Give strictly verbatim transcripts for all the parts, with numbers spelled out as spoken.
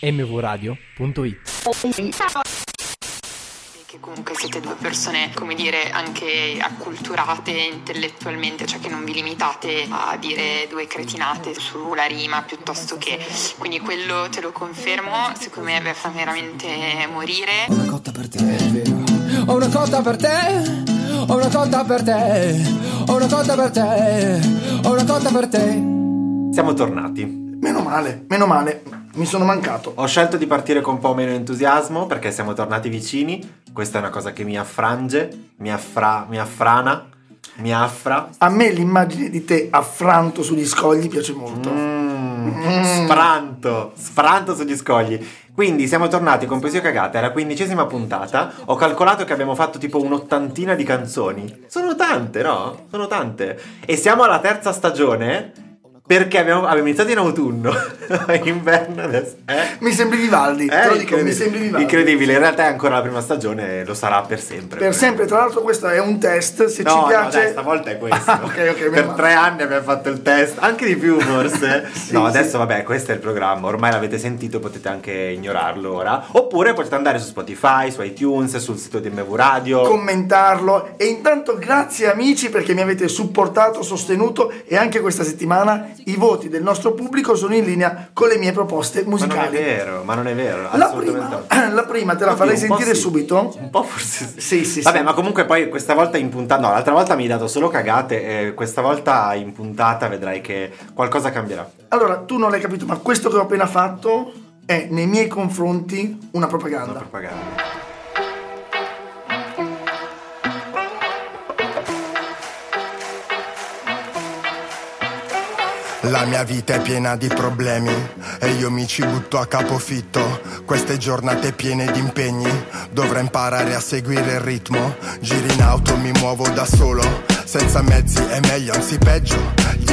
M W Radio punto I T. Che comunque siete due persone, come dire, anche acculturate intellettualmente, cioè che non vi limitate a dire due cretinate sulla rima piuttosto che, quindi quello te lo confermo, secondo me fa veramente morire. Ho una cotta per te, è vero, ho una cotta per te, ho una cotta per te, ho una cotta per te, ho una cotta per te. Siamo tornati. Meno male, meno male, mi sono mancato. Ho scelto di partire con un po' meno entusiasmo perché siamo tornati vicini. Questa è una cosa che mi affrange, mi affra, mi affrana, mi affra. A me l'immagine di te affranto sugli scogli piace molto. Mm, mm. Sfranto, sfranto sugli scogli. Quindi siamo tornati con Poesia o Cagata, è la quindicesima puntata. Ho calcolato che abbiamo fatto tipo un'ottantina di canzoni. Sono tante, no? Sono tante. E siamo alla terza stagione. Perché abbiamo, abbiamo iniziato in autunno, inverno adesso. Eh? Mi sembri Vivaldi, eh, te lo dico, mi sembri Vivaldi. Incredibile, in realtà è ancora la prima stagione, lo sarà per sempre. Per, per sempre, me. Tra l'altro questo è un test, se no, ci piace... No, dai, stavolta è questo. Ah, okay, okay, per tre anni abbiamo fatto il test, anche di più forse. Sì, no, adesso sì. Vabbè, questo è il programma, ormai l'avete sentito, potete anche ignorarlo ora. Oppure potete andare su Spotify, su iTunes, sul sito di M W Radio. Commentarlo. E intanto grazie amici perché mi avete supportato, sostenuto e anche questa settimana... I voti del nostro pubblico sono in linea con le mie proposte musicali. Ma non è vero, ma non è vero. La prima, la prima te la farei sentire sì, subito. Un po' forse sì. Sì, sì. Vabbè, sì. Ma comunque poi questa volta in puntata... No, l'altra volta mi hai dato solo cagate e questa volta in puntata vedrai che qualcosa cambierà. Allora, tu non l'hai capito, ma questo che ho appena fatto è nei miei confronti una propaganda. Una propaganda. La mia vita è piena di problemi e io mi ci butto a capofitto. Queste giornate piene di impegni, dovrò imparare a seguire il ritmo. Giro in auto, mi muovo da solo, senza mezzi è meglio, anzi peggio. Gli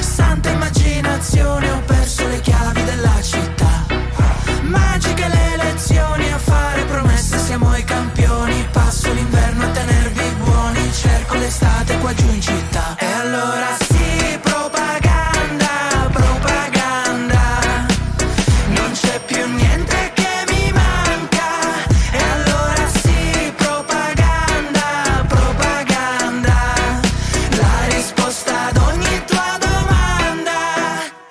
Santa immaginazione, ho perso le chiavi della città. Magiche le lezioni, a fare promesse siamo i campioni. Passo l'inverno a tenervi buoni, cerco l'estate qua giù in città. E allora sì, propaganda, propaganda. Non c'è più niente che mi manca. E allora sì, propaganda, propaganda. La risposta ad ogni tua domanda.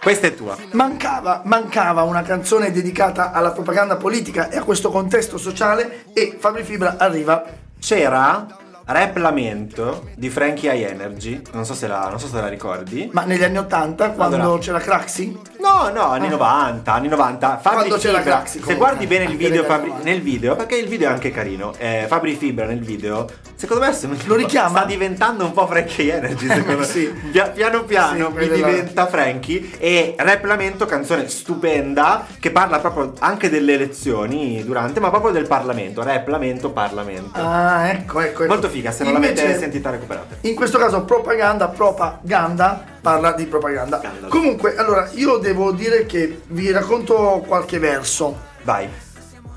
Questa è tua. Mancava. Mancava una canzone dedicata alla propaganda politica e a questo contesto sociale e Fabri Fibra arriva. C'era Rap Lamento di Frankie High Energy, non so se la, non so se la ricordi. Ma negli anni ottanta, quando allora. C'era Craxi? No, no, anni ah. novanta, anni novanta. Fabri quando Fibra, c'era Craxi. Se guardi bene il video, Fabri, nel video, perché il video è anche carino, eh, Fabri Fibra nel video, secondo me se lo richiama. Sta diventando un po' Frankie High Energy, secondo me. Sì. Pia- piano piano sì, mi diventa là. Frankie. E Rap Lamento, canzone stupenda, che parla proprio anche delle elezioni durante, ma proprio del Parlamento. Rap Lamento, Parlamento. Ah, ecco, ecco. ecco. Molto figa, se non invece, l'avete sentita recuperate. In questo caso propaganda, propaganda, parla di propaganda. Scandalo. Comunque, allora, io devo dire che vi racconto qualche verso. Vai.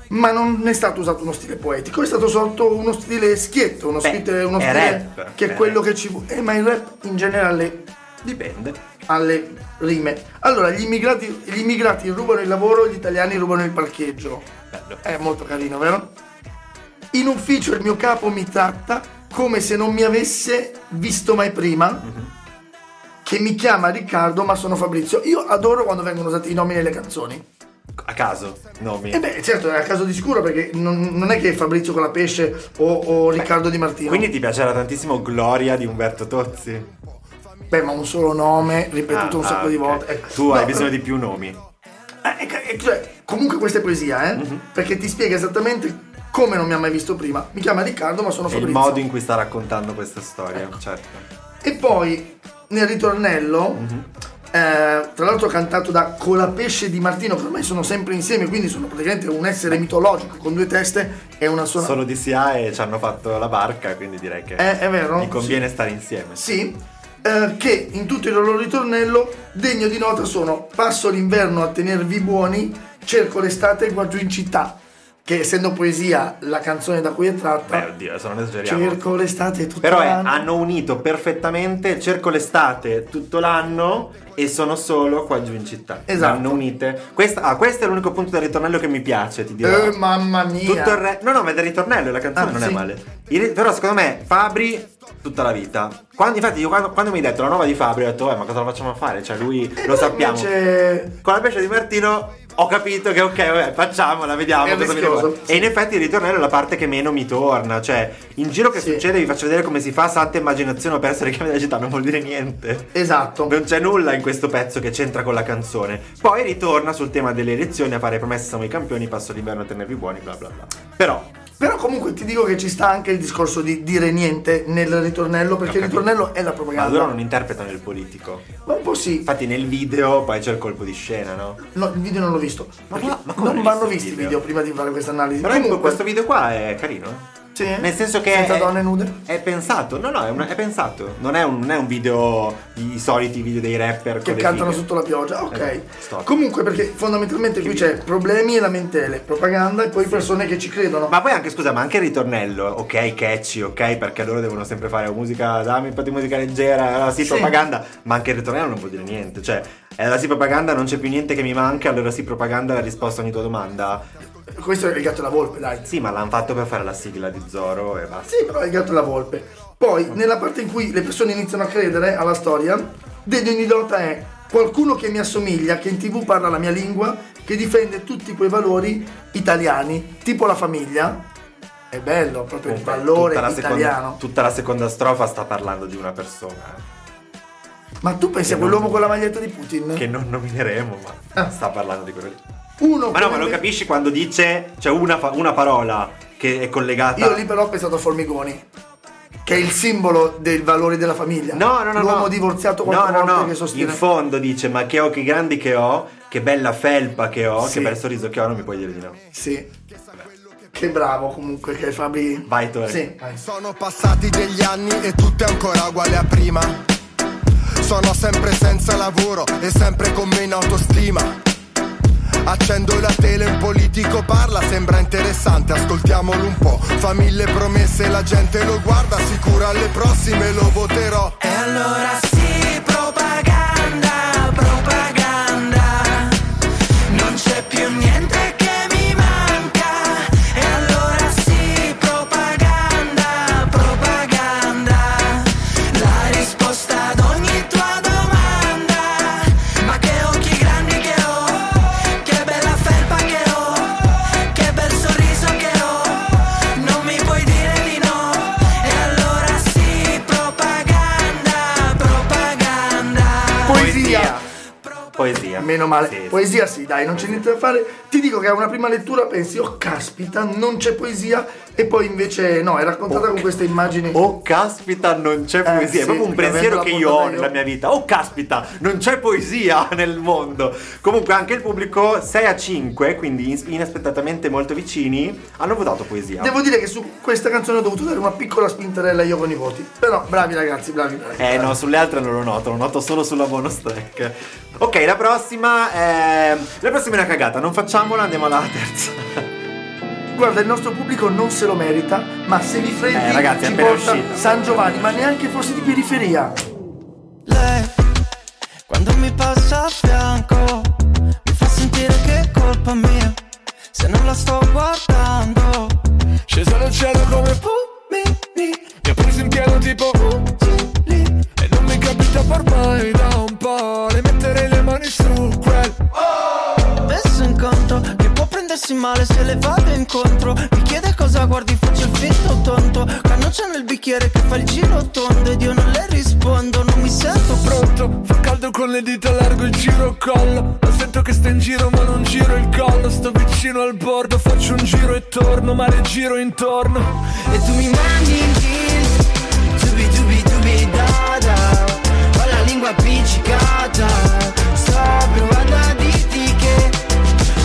Ma non è stato usato uno stile poetico, è stato sotto uno stile schietto, uno, Beh, stile, uno stile rap, che è, è quello rap. Che ci vuole. Eh, ma il rap in generale dipende. Alle rime. Allora, gli immigrati, gli immigrati rubano il lavoro, gli italiani rubano il parcheggio. Bello. È molto carino, vero? In ufficio il mio capo mi tratta come se non mi avesse visto mai prima, mm-hmm. Che mi chiama Riccardo ma sono Fabrizio. Io adoro quando vengono usati i nomi nelle canzoni. A caso? Nomi? E beh, certo, è a caso di sicuro perché non, non è che Fabrizio Colapesce o, o Riccardo beh, Dimartino. Quindi ti piacerà tantissimo Gloria di Umberto Tozzi? Beh, ma un solo nome ripetuto ah, un sacco ah, di okay. volte. Eh, tu no, hai bisogno di più nomi. Eh, eh, cioè, comunque questa è poesia, eh? Mm-hmm. Perché ti spiega esattamente... Come non mi ha mai visto prima? Mi chiama Riccardo, ma sono Fabrizio. È il modo in cui sta raccontando questa storia, ecco. Certo. E poi, nel ritornello, mm-hmm. eh, tra l'altro cantato da Colapesce e Dimartino, che ormai sono sempre insieme, quindi sono praticamente un essere mitologico con due teste e una sola. Sono di S I A e ci hanno fatto la barca, quindi direi che eh, è vero, mi conviene sì. stare insieme. Sì, eh, che in tutto il loro ritornello degno di nota sono: passo l'inverno a tenervi buoni, cerco l'estate e guardo in città. Che essendo poesia la canzone da cui è tratta. Beh, oddio, se non esageriamo. Cerco l'estate tutto Però l'anno. Però hanno unito perfettamente cerco l'estate tutto l'anno e sono solo qua giù in città. Esatto. Hanno unite. Questa, ah, questo è l'unico punto del ritornello che mi piace, ti dirò. Eh, mamma mia. Tutto il re... No, no, ma è del ritornello, la canzone ah, non sì. è male. Il... Però secondo me Fabri tutta la vita. Quando, infatti io quando, quando mi hai detto la nuova di Fabri ho detto, eh, ma cosa la facciamo a fare? Cioè lui eh, lo sappiamo. Invece... Con la pesce di Martino ho capito che ok, vabbè, facciamola, vediamo è cosa vediamo. Sì. E in effetti il ritornello è la parte che meno mi torna. Cioè, in giro che sì. succede vi faccio vedere come si fa santa immaginazione o per essere chiamata città, non vuol dire niente. Esatto. Non c'è nulla in questo pezzo che c'entra con la canzone. Poi ritorna sul tema delle elezioni a fare promesse siamo i campioni, passo l'inverno a tenervi buoni, bla bla bla. Però Però comunque ti dico che ci sta anche il discorso di dire niente nel ritornello, perché il ritornello è la propaganda. Ma loro non interpretano il politico. Ma un po' sì. Infatti nel video poi c'è il colpo di scena, no? No, il video non l'ho visto. Ma, ma, ma come non vanno visti i video? video prima di fare questa analisi. Però comunque, questo video qua è carino. Sì, nel senso che senza è, donne nude è pensato, no no è, un, è pensato, non è, un, non è un video, i soliti video dei rapper che cantano sotto la pioggia, ok eh, comunque perché fondamentalmente che qui video. C'è problemi e lamentele, propaganda e poi sì. persone che ci credono. Ma poi anche scusa, ma anche il ritornello, ok catchy, ok perché loro devono sempre fare musica, dammi un po' di musica leggera, sì, sì propaganda, ma anche il ritornello non vuol dire niente, cioè allora sì propaganda non c'è più niente che mi manca, allora sì propaganda la risposta a ogni tua domanda. Questo è il gatto e la volpe, dai. Sì, ma l'hanno fatto per fare la sigla di Zorro e basta. Sì, però è il gatto e la volpe. Poi, nella parte in cui le persone iniziano a credere alla storia, degno di nota è qualcuno che mi assomiglia, che in TV parla la mia lingua, che difende tutti quei valori italiani, tipo la famiglia. È bello, proprio il valore italiano. Seconda, tutta la seconda strofa sta parlando di una persona. Ma tu pensi che a quell'uomo non, con la maglietta di Putin? Che non nomineremo, ma ah. sta parlando di quello lì. Uno ma no, ma lo capisci quando dice c'è cioè una, fa- una parola che è collegata. Io lì però ho pensato a Formigoni, che è il simbolo dei valori della famiglia. No, no, no. L'uomo no. divorziato qualche no, volta no, no. che sostiene. In fondo dice ma che occhi grandi che ho, che bella felpa che ho, sì. che bel sorriso che ho, non mi puoi dire di no. Sì. Che bravo comunque che Fabri. Vai Tore. Sì. Vai. Sono passati degli anni e tutto è ancora uguale a prima. Sono sempre senza lavoro e sempre con meno autostima. Accendo la tele, un politico parla, sembra interessante, ascoltiamolo un po'. Fa mille promesse, la gente lo guarda, sicura alle prossime lo voterò. E allora sì, propaganda, propaganda, non c'è più niente che mi manca. E allora sì, propaganda, propaganda, la risposta ad ogni tua domanda. Ma che occhi grandi che ho, poesia. Meno male. Sì, poesia sì, dai, non c'è niente da fare. Ti dico che a una prima lettura pensi, oh caspita, non c'è poesia. E poi invece no, è raccontata oh, con queste immagini. Oh caspita, non c'è poesia. Eh, sì, è proprio un pensiero che io ho nella mia vita. Oh caspita, non c'è poesia nel mondo. Comunque anche il pubblico sei a cinque, quindi inaspettatamente molto vicini, hanno votato poesia. Devo dire che su questa canzone ho dovuto dare una piccola spinterella io con i voti. Però bravi ragazzi, bravi, bravi. Eh bravi. No, sulle altre non lo noto, lo noto solo sulla bonus track. Ok, la prossima è... la prossima è una cagata, non facciamola, andiamo alla terza. Guarda, il nostro pubblico non se lo merita, ma Semifreddi eh, ragazzi, ci porta Sangiovanni, ma neanche forse di periferia. Lei, quando mi passa a fianco, mi fa sentire che è colpa mia, se non la sto guardando. Scesa dal cielo come Pumini, mi ha preso in pieno tipo Ugili, e non mi capita ormai da un po', le mettere le mani su quel oh! messo in conto che può prendersi male se le vado incontro. Mi chiede cosa guardi, faccio il finto tonto, cannoccia nel bicchiere che fa il giro tondo, ed io non le rispondo, non mi sento pronto. Fa caldo con le dita, largo il giro collo, lo sento che sta in giro ma non giro il collo. Sto vicino al bordo, faccio un giro e torno, ma le giro intorno. E tu mi mandi in tilt, dubi dubi dubi da da, ho la lingua lingua appiccicata. Sto provando a dirti che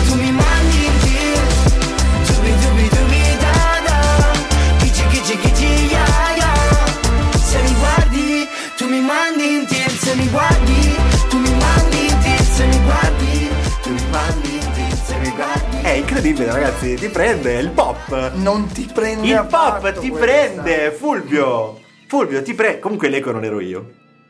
tu mi mandi in tilt. Tubi tubi tubi da da. Kici kici kici ya ya. Se mi guardi, tu mi mandi in tilt. Se mi guardi, tu mi mandi in tilt. Se mi guardi, tu mi mandi in tilt. Se mi guardi. È incredibile, ragazzi, ti prende il pop. Non ti prende il pop, ti prende Fulvio. Fulvio, ti prego. Comunque l'eco non ero io.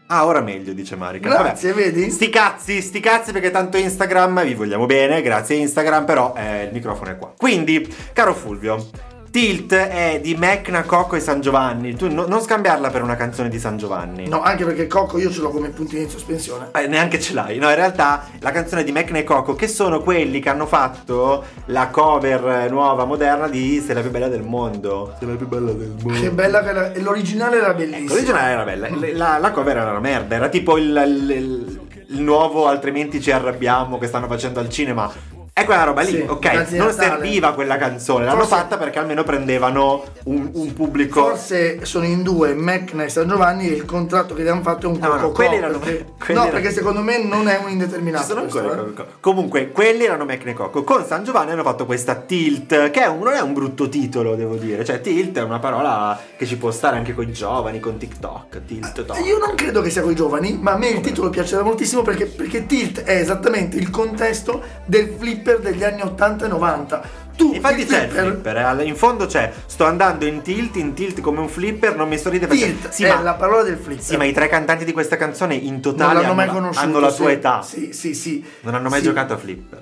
Ah, ora meglio, dice Marica. Grazie, vabbè. Vedi? Sti cazzi, sti cazzi, perché tanto Instagram vi vogliamo bene, grazie Instagram, però eh, il microfono è qua. Quindi, caro Fulvio, Tilt è di Mecna, Coco e Sangiovanni. Tu no, non scambiarla per una canzone di Sangiovanni. No, anche perché Coco io ce l'ho come puntino in sospensione. Eh, neanche ce l'hai. No, in realtà la canzone di Mecna e Coco, che sono quelli che hanno fatto la cover nuova, moderna di Se la più bella del mondo. Se la più bella del mondo. Che bella che era. L'originale era bellissimo. Eh, l'originale era bella. La, la cover era una merda. Era tipo il, il, il, il nuovo Altrimenti ci arrabbiamo che stanno facendo al cinema. È quella roba lì, sì, ok, non serviva quella canzone, l'hanno forse fatta perché almeno prendevano un, un pubblico. Forse sono in due, Mecna e Sangiovanni, e il contratto che gli hanno fatto è un Coco-Coco. No, no, quelli erano perché, quelli no erano... perché secondo me non è un indeterminato. Sono ancora questo, eh? Comunque, quelli erano Mecna e Coco. Con Sangiovanni hanno fatto questa Tilt, che è un, non è un brutto titolo, devo dire. Cioè, Tilt è una parola che ci può stare anche con i giovani, con TikTok, Tilt, talk. Io non credo che sia con i giovani, ma a me il titolo piacerà moltissimo perché, perché Tilt è esattamente il contesto del flip degli anni ottanta e novanta. Tu, infatti il c'è flipper. Il flipper, eh? In fondo c'è sto andando in tilt, in tilt come un flipper, non mi sorride perché tilt, sì, è ma, la parola del flipper. Sì, ma i tre cantanti di questa canzone in totale hanno, mai conosciuto, hanno la tua sì, età. Sì, sì, sì. Non hanno mai sì. giocato a flipper.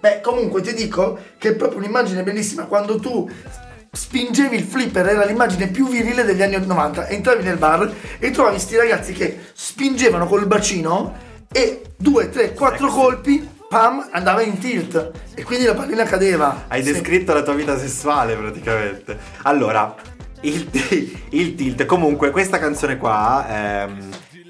Beh, comunque ti dico che è proprio un'immagine bellissima quando tu spingevi il flipper, era l'immagine più virile degli anni novanta. Entravi nel bar e trovavi sti ragazzi che spingevano col bacino e due, tre, quattro colpi pam, andava in tilt e quindi la pallina cadeva. Hai sì. descritto la tua vita sessuale praticamente. Allora, il, t- il tilt, comunque questa canzone qua ehm,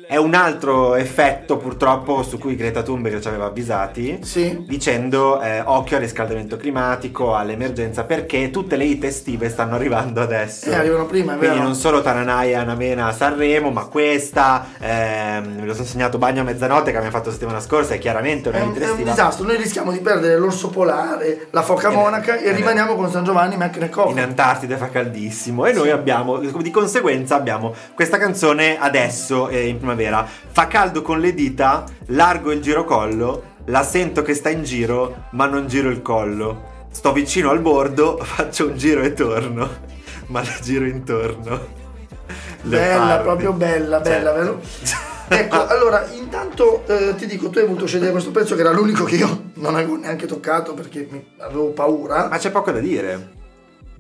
è un altro effetto purtroppo su cui Greta Thunberg ci aveva avvisati, sì. dicendo eh, occhio al riscaldamento climatico, all'emergenza, perché tutte le hit estive stanno arrivando adesso. Eh, arrivano prima, è vero. Quindi non solo Tananai e Ana Mena a Sanremo, ma questa, ehm, me lo sono segnato Bagno a mezzanotte che abbiamo fatto settimana scorsa, è chiaramente una è hit un, estiva. È un disastro, noi rischiamo di perdere l'orso polare, la foca eh, monaca eh, e rimaniamo eh, con Sangiovanni, Mecna e Coco. In Antartide fa caldissimo e sì. noi abbiamo, di conseguenza abbiamo questa canzone adesso eh, in prima vera, fa caldo con le dita, largo il girocollo, la sento che sta in giro, ma non giro il collo. Sto vicino al bordo, faccio un giro e torno, ma la giro intorno. Le bella, parti. Proprio bella, bella, certo. vero? Ecco, allora, intanto eh, ti dico, tu hai voluto scegliere questo pezzo che era l'unico che io non avevo neanche toccato perché mi avevo paura. Ma c'è poco da dire.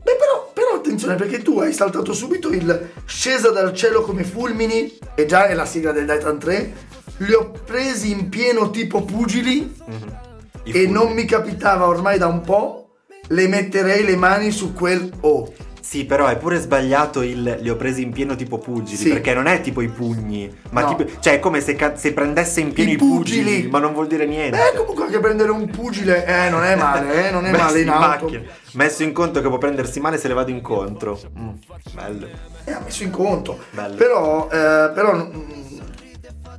Beh, però, però attenzione, perché tu hai saltato subito il scesa dal cielo come fulmini, e già è la sigla del Titan tre, li ho presi in pieno tipo pugili, mm-hmm. e fulmini. Non mi capitava ormai da un po', le metterei le mani su quel O. Sì, però è pure sbagliato il li ho presi in pieno tipo pugili, sì. perché non è tipo i pugni, ma no. tipo, cioè è come se, ca- se prendesse in pieno i, i pugili. pugili, ma non vuol dire niente. Beh, comunque anche prendere un pugile, eh, non è male, eh, non è male in, in auto. Macchina. Messo in conto che può prendersi male se le vado incontro. Mm, bello. Eh, ha messo in conto. Bello. Però, eh, però... Mh,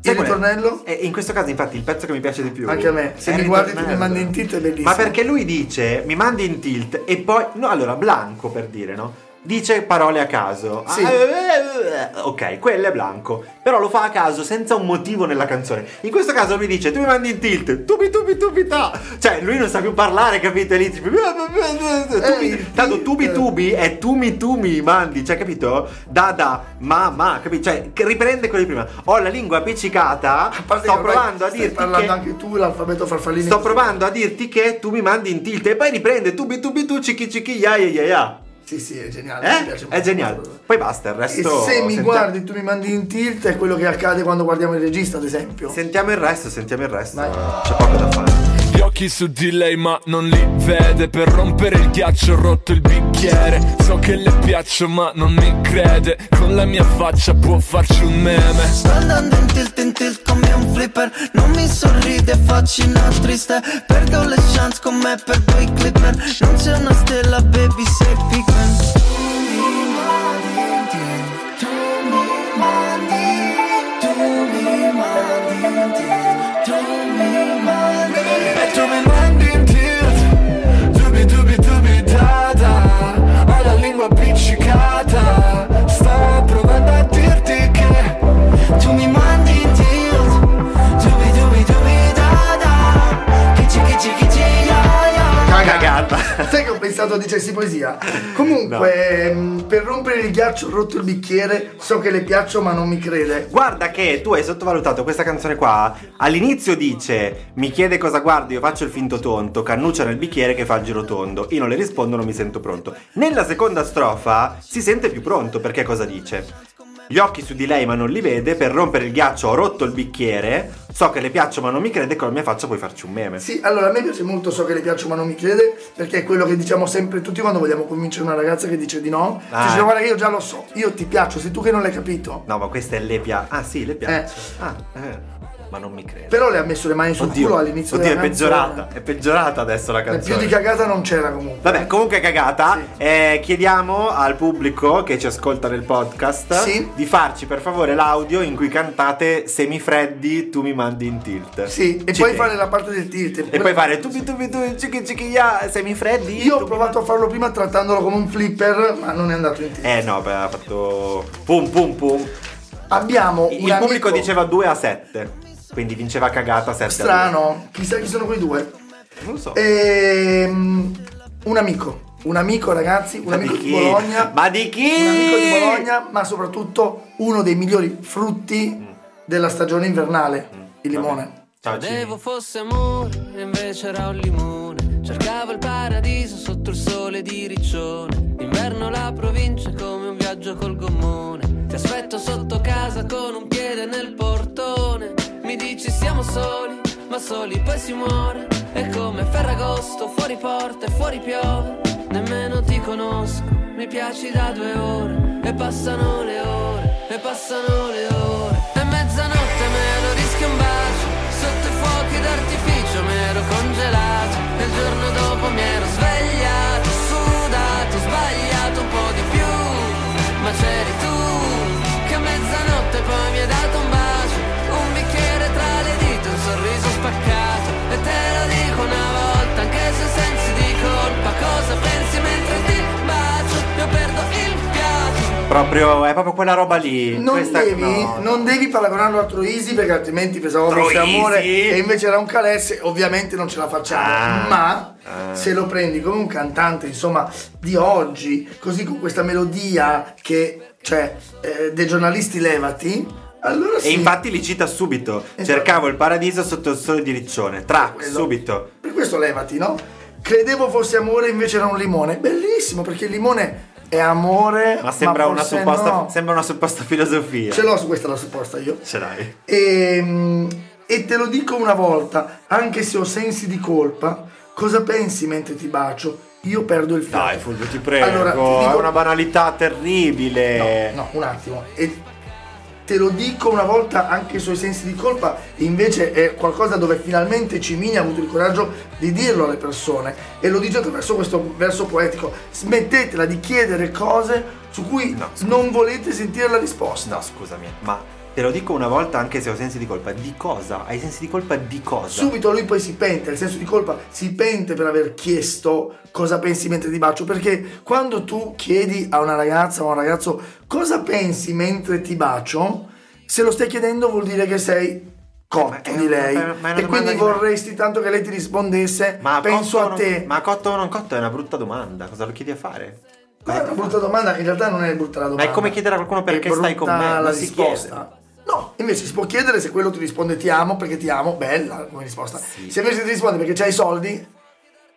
il ritornello? E in questo caso infatti il pezzo che mi piace di più anche a me, se mi guardi tu mi mandi in tilt è bellissimo, ma perché lui dice mi mandi in tilt e poi no, allora Blanco per dire, no? Dice parole a caso, sì. ah, ok, quello è Blanco, però lo fa a caso senza un motivo nella canzone. In questo caso lui dice tu mi mandi in tilt, tubi tubi tubi ta, cioè lui non sa più parlare, capite lì tipo, tubi, tanto tubi tubi è tu mi tu mi mandi, cioè capito, da da ma ma, capito, cioè riprende quello di prima, ho la lingua appiccicata, sto provando a dirti parlando che anche tu l'alfabeto farfallino, sto provando a dirti che tu mi mandi in tilt e poi riprende tubi tubi tu cicchi cicchi ya ya ya. Sì, sì, è geniale. Eh? Mi piace molto. È geniale. Poi basta, il resto. E se mi sentiamo... guardi, tu mi mandi in tilt, è quello che accade quando guardiamo il regista, ad esempio. Sentiamo il resto, sentiamo il resto. Vai. C'è poco da fare. Gli occhi su di lei ma non li vede. Per rompere il ghiaccio ho rotto il bicchiere. So che le piaccio ma non mi crede. Con la mia faccia può farci un meme. Sto andando in tilt in tilt come un flipper. Non mi sorride, faccina triste. Perdo le chance con me, perdo i clipper. Non c'è una stella baby sei piccan. Tu mi mandi, tu mi mandi, tu mi mandi. pensato dicessi poesia. Comunque, no. Per rompere il ghiaccio ho rotto il bicchiere, so che le piaccio ma non mi crede. Guarda che tu hai sottovalutato questa canzone qua. All'inizio dice: mi chiede cosa guardo, io faccio il finto tonto, cannuccia nel bicchiere che fa il giro tondo, io non le rispondo, non mi sento pronto. Nella seconda strofa si sente più pronto, perché cosa dice? Gli occhi su di lei ma non li vede, per rompere il ghiaccio ho rotto il bicchiere, so che le piaccio ma non mi crede, con la mia faccia puoi farci un meme. Sì, allora a me piace molto so che le piaccio ma non mi crede, perché è quello che diciamo sempre tutti quando vogliamo convincere una ragazza che dice di no. Ah. Diciamo guarda che io già lo so, io ti piaccio, sei tu che non l'hai capito. No, ma questa è le piaccio. Ah sì, le piaccio. Eh. Ah, eh. Ma non mi credo. Però le ha messo le mani sul oddio, culo all'inizio oddio, della canzone. Oddio, è peggiorata. È peggiorata adesso la canzone. Più di cagata non c'era comunque. Vabbè, comunque è cagata. Sì. Eh, chiediamo al pubblico che ci ascolta nel podcast sì. di farci per favore l'audio in cui cantate Semifreddi, tu mi mandi in tilt. Sì, e ci poi te. fare la parte del tilt. E poi fare tu mi tu mi tu cichi cichi ya Semifreddi. Io ho provato a farlo prima trattandolo come un flipper, ma non è andato in tilt. Eh no, beh, ha fatto pum pum pum. Abbiamo il, il pubblico diceva due a sette. Quindi vinceva cagata sette. Strano, chissà chi sono quei due. Non lo so. Ehm, un amico. Un amico, ragazzi, un amico di Bologna. Ma di chi? Un amico di Bologna, ma soprattutto uno dei migliori frutti mm. della stagione invernale, mm. il limone. Ciao, credevo fosse amore, invece era un limone. Cercavo il paradiso sotto il sole di Riccione. Inverno la provincia come un viaggio col gommone. Ti aspetto sotto casa con un piede nel portone. Mi dici siamo soli, ma soli poi si muore. È come Ferragosto, fuori porta e fuori piove. Nemmeno ti conosco, mi piaci da due ore. E passano le ore, e passano le ore. E mezzanotte me lo rischio un bacio, sotto i fuochi d'artificio me ero congelato. E il giorno dopo mi ero svegliato, sudato, sbagliato un po' di più. Ma c'eri tu, che a mezzanotte poi mi hai dato un bacio. Un bicchiere tra le dita, un sorriso spaccato. E te lo dico una volta, anche se sensi di colpa. Cosa pensi mentre ti bacio? Io perdo il fiato. Proprio, è proprio quella roba lì. Non, questa, devi, no. non devi paragonarlo a Troisi, perché altrimenti pensavo fosse amore. E invece era un calesse, ovviamente non ce la facciamo. Ah. Ma ah. se lo prendi come un cantante, insomma, di oggi, così con questa melodia che, cioè, eh, dei giornalisti levati. Allora sì. E infatti li cita subito. Esatto. Cercavo il paradiso sotto il sole di Riccione. Tra, per subito. Per questo levati, no? Credevo fosse amore, invece era un limone. Bellissimo, perché il limone è amore. Ma sembra, ma una, supposta, no. sembra una supposta filosofia. Ce l'ho su questa la supposta io. Ce l'hai. E, e te lo dico una volta, anche se ho sensi di colpa, cosa pensi mentre ti bacio? Io perdo il fiato. Dai, Fulvio, ti prego. Allora, ti dico... È una banalità terribile. No, no, un attimo. E... Te lo dico una volta anche sui sensi di colpa, invece è qualcosa dove finalmente Cimini ha avuto il coraggio di dirlo alle persone e lo dice attraverso questo verso poetico. Smettetela di chiedere cose su cui no, non volete sentire la risposta. No, scusami, ma te lo dico una volta anche se ho sensi di colpa. Di cosa? Hai sensi di colpa di cosa? Subito lui poi si pente, il senso di colpa si pente per aver chiesto cosa pensi mentre ti bacio, perché quando tu chiedi a una ragazza o a un ragazzo cosa pensi mentre ti bacio, se lo stai chiedendo vuol dire che sei cotto di lei, ma e quindi vorresti tanto che lei ti rispondesse ma penso a te. Non, ma cotto o non cotto è una brutta domanda, cosa lo chiedi a fare? Ma è una brutta domanda, in realtà non è brutta la domanda. Ma è come chiedere a qualcuno perché stai con me, la non si chiede. No, invece si può chiedere se quello ti risponde ti amo perché ti amo, bella come risposta. Sì. Se invece ti risponde perché c'hai i soldi,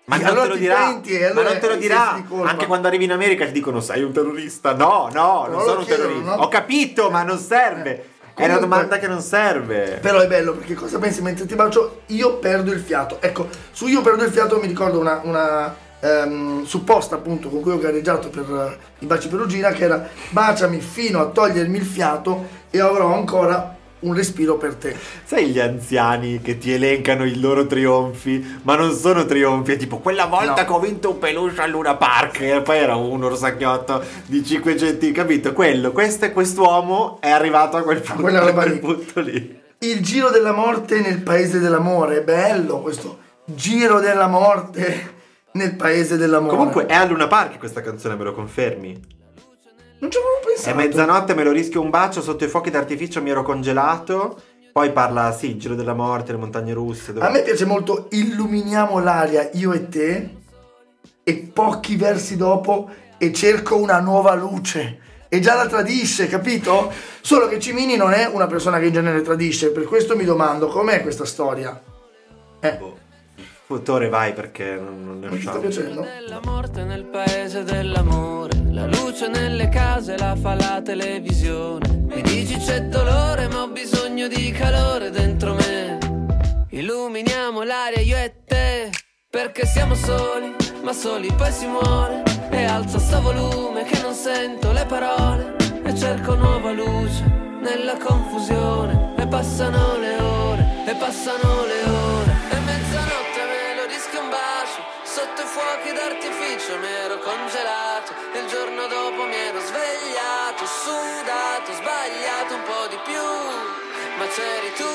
ma non allora te lo dirà, e allora ma non te lo dirà. Anche quando arrivi in America ti dicono sei un terrorista. No, no, non, non sono un terrorista. No? Ho capito, ma non serve. Eh. È una domanda che non serve. Però è bello perché cosa pensi mentre ti bacio? Io perdo il fiato. Ecco, su io perdo il fiato mi ricordo una... una Um, supposta appunto con cui ho gareggiato per uh, i baci perugina, che era baciami fino a togliermi il fiato e avrò ancora un respiro per te. Sai gli anziani che ti elencano i loro trionfi ma non sono trionfi, è tipo quella volta no. che ho vinto un peluche a Luna Park e poi era un orsacchiotto di cinquecento, capito? Quello, questo e quest'uomo è arrivato a quel punto, a a quel punto lì. Il giro della morte nel paese dell'amore, è bello questo giro della morte nel paese dell'amore. Comunque è a Luna Park questa canzone, me lo confermi? Non ci avevo pensato. È mezzanotte, me lo rischio un bacio, sotto i fuochi d'artificio mi ero congelato. Poi parla, sì, il giro della morte, le montagne russe dove... A me piace molto Illuminiamo l'aria, io e te. e pochi versi dopo e cerco una nuova luce e già la tradisce, capito? Solo che Cimini non è una persona che in genere tradisce, per questo mi domando com'è questa storia. Eh. Boh. Fattore vai perché non, non ne usciamo. Mi sta piacendo. La morte nel paese dell'amore, la luce nelle case la fa la televisione. Mi dici c'è dolore, ma ho bisogno di calore dentro me. Illuminiamo l'aria io e te, perché siamo soli, ma soli poi si muore. E alza sto volume che non sento le parole, e cerco nuova luce nella confusione. E passano le ore, e passano le ore, e mezzanotte melodisco un bacio sotto i fuochi d'artificio. Mi ero congelato e il giorno dopo mi ero svegliato, sudato, sbagliato un po' di più, ma c'eri tu.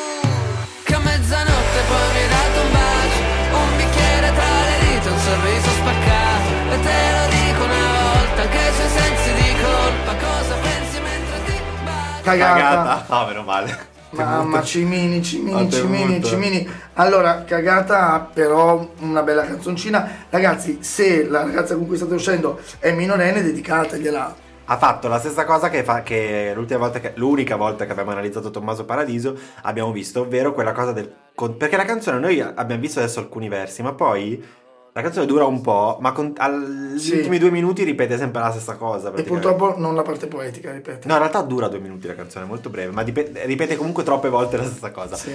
Che a mezzanotte poi mi hai dato un bacio, un bicchiere tra le dita, un sorriso spaccato. E te lo dico una volta che c'è sensi di colpa, cosa pensi mentre ti baci? Cagata. No, meno male. Mamma, Cimini, Cimini, Cimini, Cimini. Allora, Cagata, però una bella canzoncina. Ragazzi, se la ragazza con cui state uscendo è minorenne, dedicategliela. Ha fatto la stessa cosa che, fa, che, l'ultima volta che l'unica volta che abbiamo analizzato Tommaso Paradiso abbiamo visto, ovvero quella cosa del... Perché la canzone, noi abbiamo visto adesso alcuni versi, ma poi la canzone dura un po', ma con, agli sì. ultimi due minuti ripete sempre la stessa cosa. E purtroppo non la parte poetica, ripete. No, in realtà dura due minuti la canzone, è molto breve, ma dipete, ripete comunque troppe volte la stessa cosa. Sì.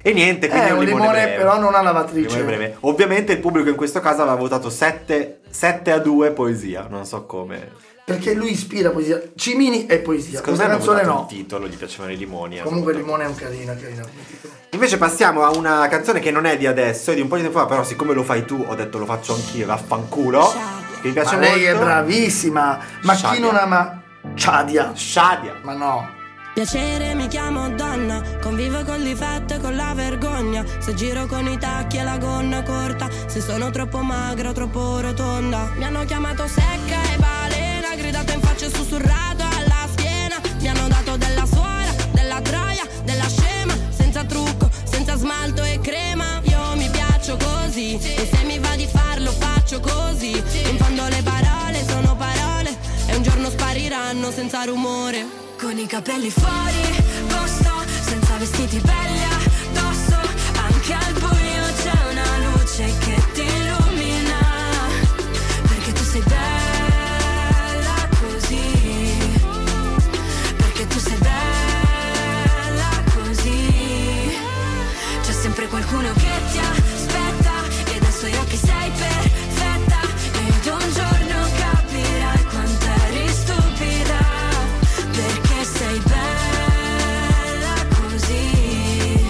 E niente, quindi eh, è un limone, limone breve. Però non ha lavatrice. Breve. Ovviamente il pubblico in questo caso aveva votato sette a due Poesia, non so come... Perché lui ispira poesia. Cimini è poesia. Secondo questa me canzone no. Il titolo gli piacevano i limoni. Comunque il Limone è un carino, carino. Invece passiamo a una canzone che non è di adesso, è di un po' di tempo fa, però siccome lo fai tu ho detto lo faccio anch'io, vaffanculo. Che mi piace ma molto. Lei è bravissima. Ma Chadia. Chi non ama Chadia? Chadia. Ma no. Piacere mi chiamo donna, convivo con il difetto e con la vergogna. Se giro con i tacchi e la gonna corta, se sono troppo magra, troppo rotonda. Mi hanno chiamato secca e balena, gridata in faccia e sussurrato alla schiena. Mi hanno dato della suora, della troia, della scema, senza trucco, senza smalto e crema. Io mi piaccio così, e se mi va di farlo faccio così. In fondo le parole sono parole, e un giorno spariranno senza rumore. Con i capelli fuori, posto, senza vestiti belli addosso. Anche al buio c'è una luce che ti illumina, perché tu sei bella così, perché tu sei bella così. C'è sempre qualcuno che ti aspetta, ed adesso io che sei perfetta, ed un giorno capirai quanto eri stupida. Sei bella così,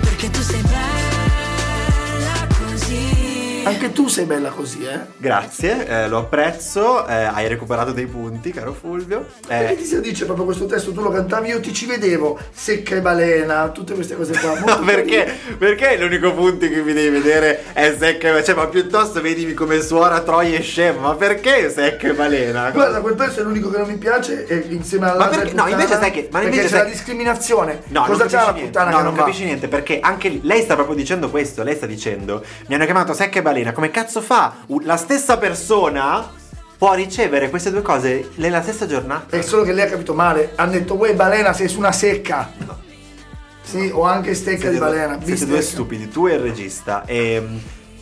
perché tu sei bella così. Anche tu sei bella così, eh? Grazie, eh, lo apprezzo, eh, hai recuperato dei punti, caro Fulvio. Eh. Perché ti si dice proprio questo testo, tu lo cantavi, io ti ci vedevo, secca e balena, tutte queste cose qua. No, perché? Perché l'unico punto che mi devi vedere è secca e balena, cioè, ma piuttosto vedimi come suora troia e scema, ma perché secca e balena? Guarda, quel testo è l'unico che non mi piace e insieme alla... Ma perché? Puttana, no, invece sai che... Ma invece c'è la discriminazione. No, cosa c'è la puttana? No, che non va? Capisci niente, perché anche lei sta proprio dicendo questo, lei sta dicendo, mi hanno chiamato secca e balena. Come cazzo fa? La stessa persona può ricevere queste due cose nella stessa giornata? È solo che lei ha capito male. Hanno detto, uè balena sei su una secca. No. Sì, o anche stecca siete di balena. Due, siete due stupidi, tu e il regista. E,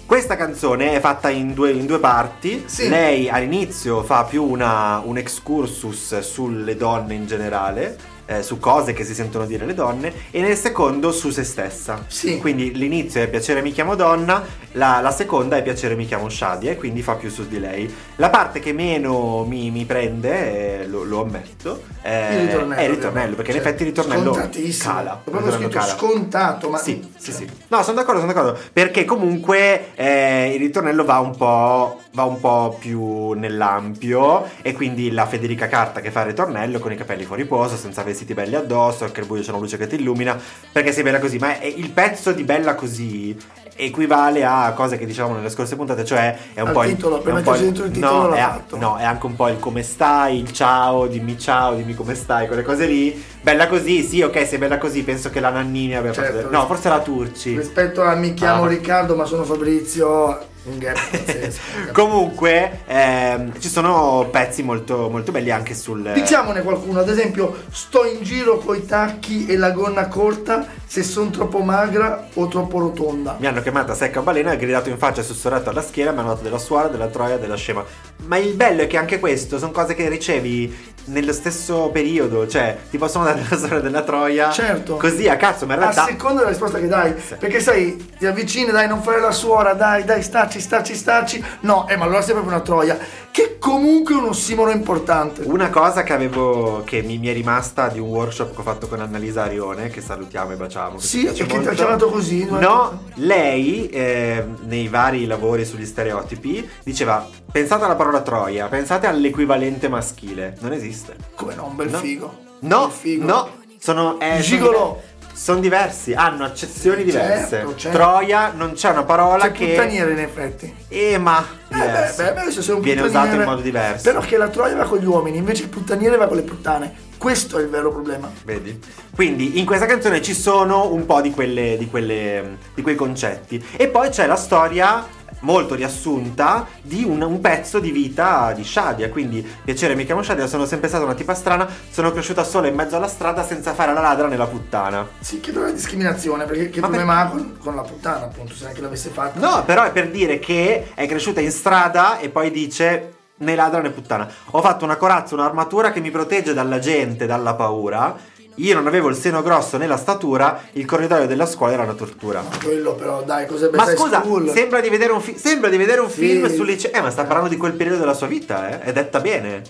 questa canzone è fatta in due, in due parti. Sì. Lei all'inizio fa più una, un excursus sulle donne in generale. Eh, su cose che si sentono dire le donne, e nel secondo su se stessa. Sì. Quindi l'inizio è piacere mi chiamo donna, la, la seconda è piacere mi chiamo Chadia, e quindi fa più su di lei. La parte che meno mi, mi prende, eh, lo, lo ammetto, eh, il ritornello, è il ritornello, perché cioè, in effetti il ritornello cala. È proprio scritto cala. Scontato, ma... Sì, sì, sì. No, sono d'accordo, sono d'accordo, perché comunque eh, il ritornello va un po'... va un po' più nell'ampio, e quindi la Federica Carta che fa il ritornello con i capelli fuori posto, senza vestiti belli addosso, anche il buio c'è una luce che ti illumina, perché sei bella così. Ma è il pezzo di bella così equivale a cose che dicevamo nelle scorse puntate, cioè è un al po' titolo, il, è un po' il, il titolo no, è a, no, è anche un po' il come stai, il ciao, dimmi ciao, dimmi come stai, quelle cose lì. Bella così, sì, ok, sei bella così, penso che la Nannini abbia certo, fatto. No, forse la Turci. Rispetto a mi chiamo ah. Riccardo, ma sono Fabrizio. un gap pazzesco. Comunque ehm, ci sono pezzi molto, molto belli anche sul... Diciamone qualcuno, ad esempio sto in giro coi tacchi e la gonna corta, se sono troppo magra o troppo rotonda. Mi hanno chiamata secca balena, gridato in faccia e sussurrato alla schiena, mi hanno dato della suora, della troia, della scema. Ma il bello è che anche questo sono cose che ricevi nello stesso periodo, cioè ti possono dare la storia della troia, certo, così a cazzo, ma in realtà a seconda della risposta che dai, sì, perché sai, ti avvicini, dai, non fare la suora, dai, dai, starci, starci, starci, no, eh, ma allora sei proprio una troia, che comunque è un ossimoro importante. Una cosa che avevo, che mi, mi è rimasta di un workshop che ho fatto con Annalisa Arione, che salutiamo e baciamo, che sì, e che molto, ti ha chiamato così, no? No, lei eh, nei vari lavori sugli stereotipi diceva: pensate alla parola troia, pensate all'equivalente maschile, non esiste. Come no, un bel no. figo. No, bel figo. No, sono eh, gigolo. Sono diversi, hanno accezioni diverse. Certo, certo. Troia non c'è una parola c'è che puttaniere in effetti. Eh ma eh, beh, beh, beh, se sei un viene usato in modo diverso. Però che la troia va con gli uomini, invece il puttaniere va con le puttane. Questo è il vero problema. Vedi? Quindi in questa canzone ci sono un po' di quelle di quelle di quei concetti. E poi c'è la storia molto riassunta di un, un pezzo di vita di Chadia. Quindi piacere, mi chiamo Chadia, sono sempre stata una tipa strana, sono cresciuta sola in mezzo alla strada senza fare la ladra né la puttana. Sì, che doveva discriminazione, perché che ma problema per... con, con la puttana, appunto, se neanche l'avesse fatta. No, però è per dire che è cresciuta in strada e poi dice né ladra né puttana. Ho fatto una corazza, un'armatura che mi protegge dalla gente, dalla paura. Io non avevo il seno grosso né la statura, il corridoio della scuola era una tortura. Ma quello però dai, cos'è bella school? Ma scusa, sembra di vedere un, fi- sembra di vedere un sì. film sul liceo. Eh ma sta parlando di quel periodo della sua vita, eh, è detta bene.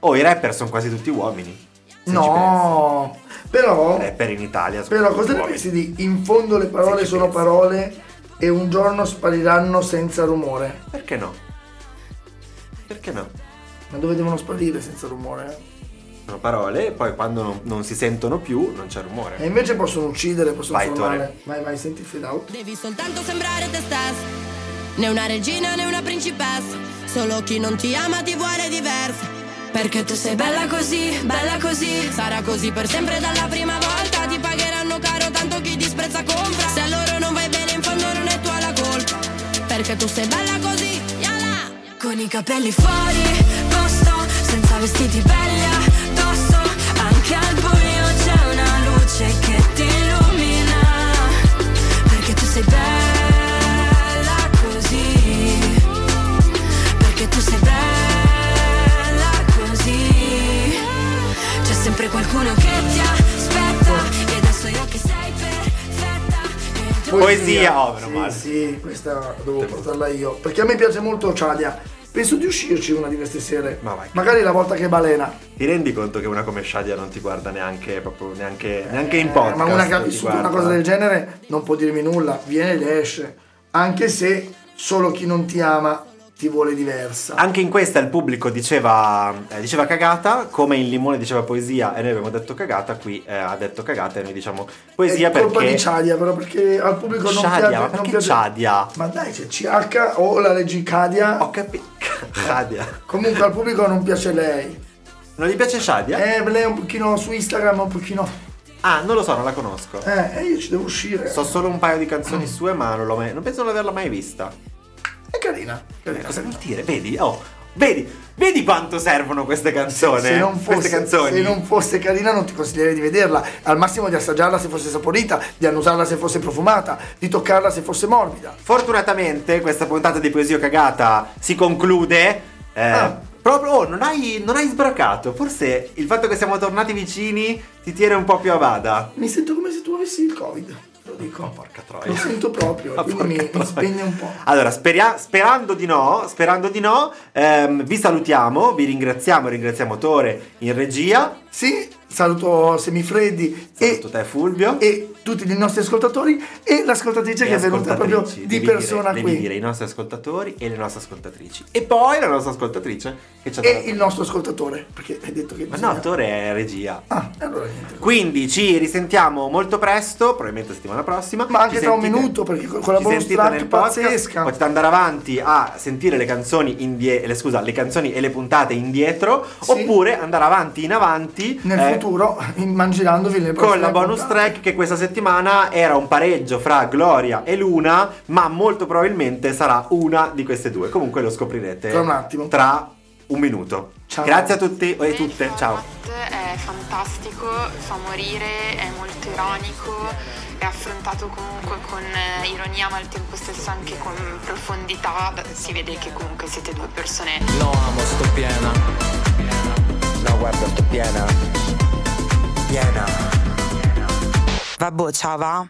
Oh, i rapper sono quasi tutti uomini. No, però rapper in Italia. Però cosa ne pensi di in fondo le parole sono pensi. parole e un giorno spariranno senza rumore? Perché no? Perché no? Ma dove devono sparire senza rumore? Eh? Sono parole e poi quando non, non si sentono più non c'è rumore. E invece possono uccidere, possono formare. Vai, vai, senti Fade Out. Devi soltanto sembrare te stessa, né una regina né una principessa, solo chi non ti ama ti vuole diversa, perché tu sei bella così, bella così, sarà così per sempre dalla prima volta, ti pagheranno caro tanto chi disprezza compra, se a loro non vai bene in fondo non è tua la colpa, perché tu sei bella così, yala! Con i capelli fuori, posto, senza vestiti bella, che al buio c'è una luce che ti illumina, perché tu sei bella così, perché tu sei bella così, c'è sempre qualcuno che ti aspetta e adesso io che sei perfetta. Poesia, oh meno male. Sì, questa devo portarla io, perché a me piace molto Chadia. Penso di uscirci una di queste sere. Ma vai. Magari la volta che balena. Ti rendi conto che una come Chadia non ti guarda neanche proprio neanche, eh, neanche in podcast. Ma una che ha vissuto una cosa del genere non può dirmi nulla. Viene ed esce. Anche se solo chi non ti ama ti vuole diversa. Anche in questa il pubblico diceva eh, diceva cagata, come in Limone diceva poesia e noi abbiamo detto cagata, qui eh, ha detto cagata e noi diciamo poesia, è perché è colpa di Chadia, però, perché al pubblico Chadia, non piace. Ma perché non piace... Chadia? Ma dai, c'è C H o la legge Chadia. Ho capito. Chadia. Comunque al pubblico non piace lei. Non gli piace Chadia? Eh, lei è un pochino su Instagram, un pochino... Ah, non lo so, non la conosco. Eh, io ci devo uscire. So solo un paio di canzoni sue, ma non l'ho mai... non penso di averla mai vista. È carina. carina Cosa carina. Vuol dire? Vedi? Oh, vedi, vedi quanto servono queste canzoni. Se, se non fosse, queste canzoni. Se non fosse carina non ti consiglierei di vederla. Al massimo di assaggiarla se fosse saporita, di annusarla se fosse profumata, di toccarla se fosse morbida. Fortunatamente questa puntata di Poesia o Cagata si conclude. Eh, ah. Proprio, oh, non hai, non hai sbracato. Forse il fatto che siamo tornati vicini ti tiene un po' più a vada. Mi sento come se tu avessi il Covid. Lo dico, oh, porca troia. Lo sento proprio, oh, quindi mi, mi spegne un po'. Allora, speria- sperando di no, sperando di no, ehm, vi salutiamo, vi ringraziamo, ringraziamo Tore in regia. Sì, saluto Semifreddi, saluto e te Fulvio e tutti i nostri ascoltatori e l'ascoltatrice e che è venuta proprio di persona dire, qui. Devi dire i nostri ascoltatori e le nostre ascoltatrici. E poi la nostra ascoltatrice che ci ha dato. E il nostro ascoltatore, perché hai detto che Ma bisogna... no, Tore è regia. Ah, allora niente. Quindi ci risentiamo molto presto, probabilmente settimana la prossima, ma anche ci tra sentite, un minuto, perché con la bonus track pazzesca potete andare avanti a sentire le canzoni indie- le, scusa le canzoni e le puntate indietro, sì, oppure andare avanti in avanti nel eh, futuro, immaginandovi le prossime. Con la bonus puntate. Track che questa settimana era un pareggio fra Gloria e Luna, ma molto probabilmente sarà una di queste due. Comunque lo scoprirete tra un attimo, tra un minuto. Ciao. Grazie a tutti e tutte, ciao. È fantastico, fa morire, è molto ironico, è affrontato comunque con ironia ma al tempo stesso anche con profondità, si vede che comunque siete due persone. No, amo, sto piena, no, guarda, sto piena, piena. Vabbè, ciao, va.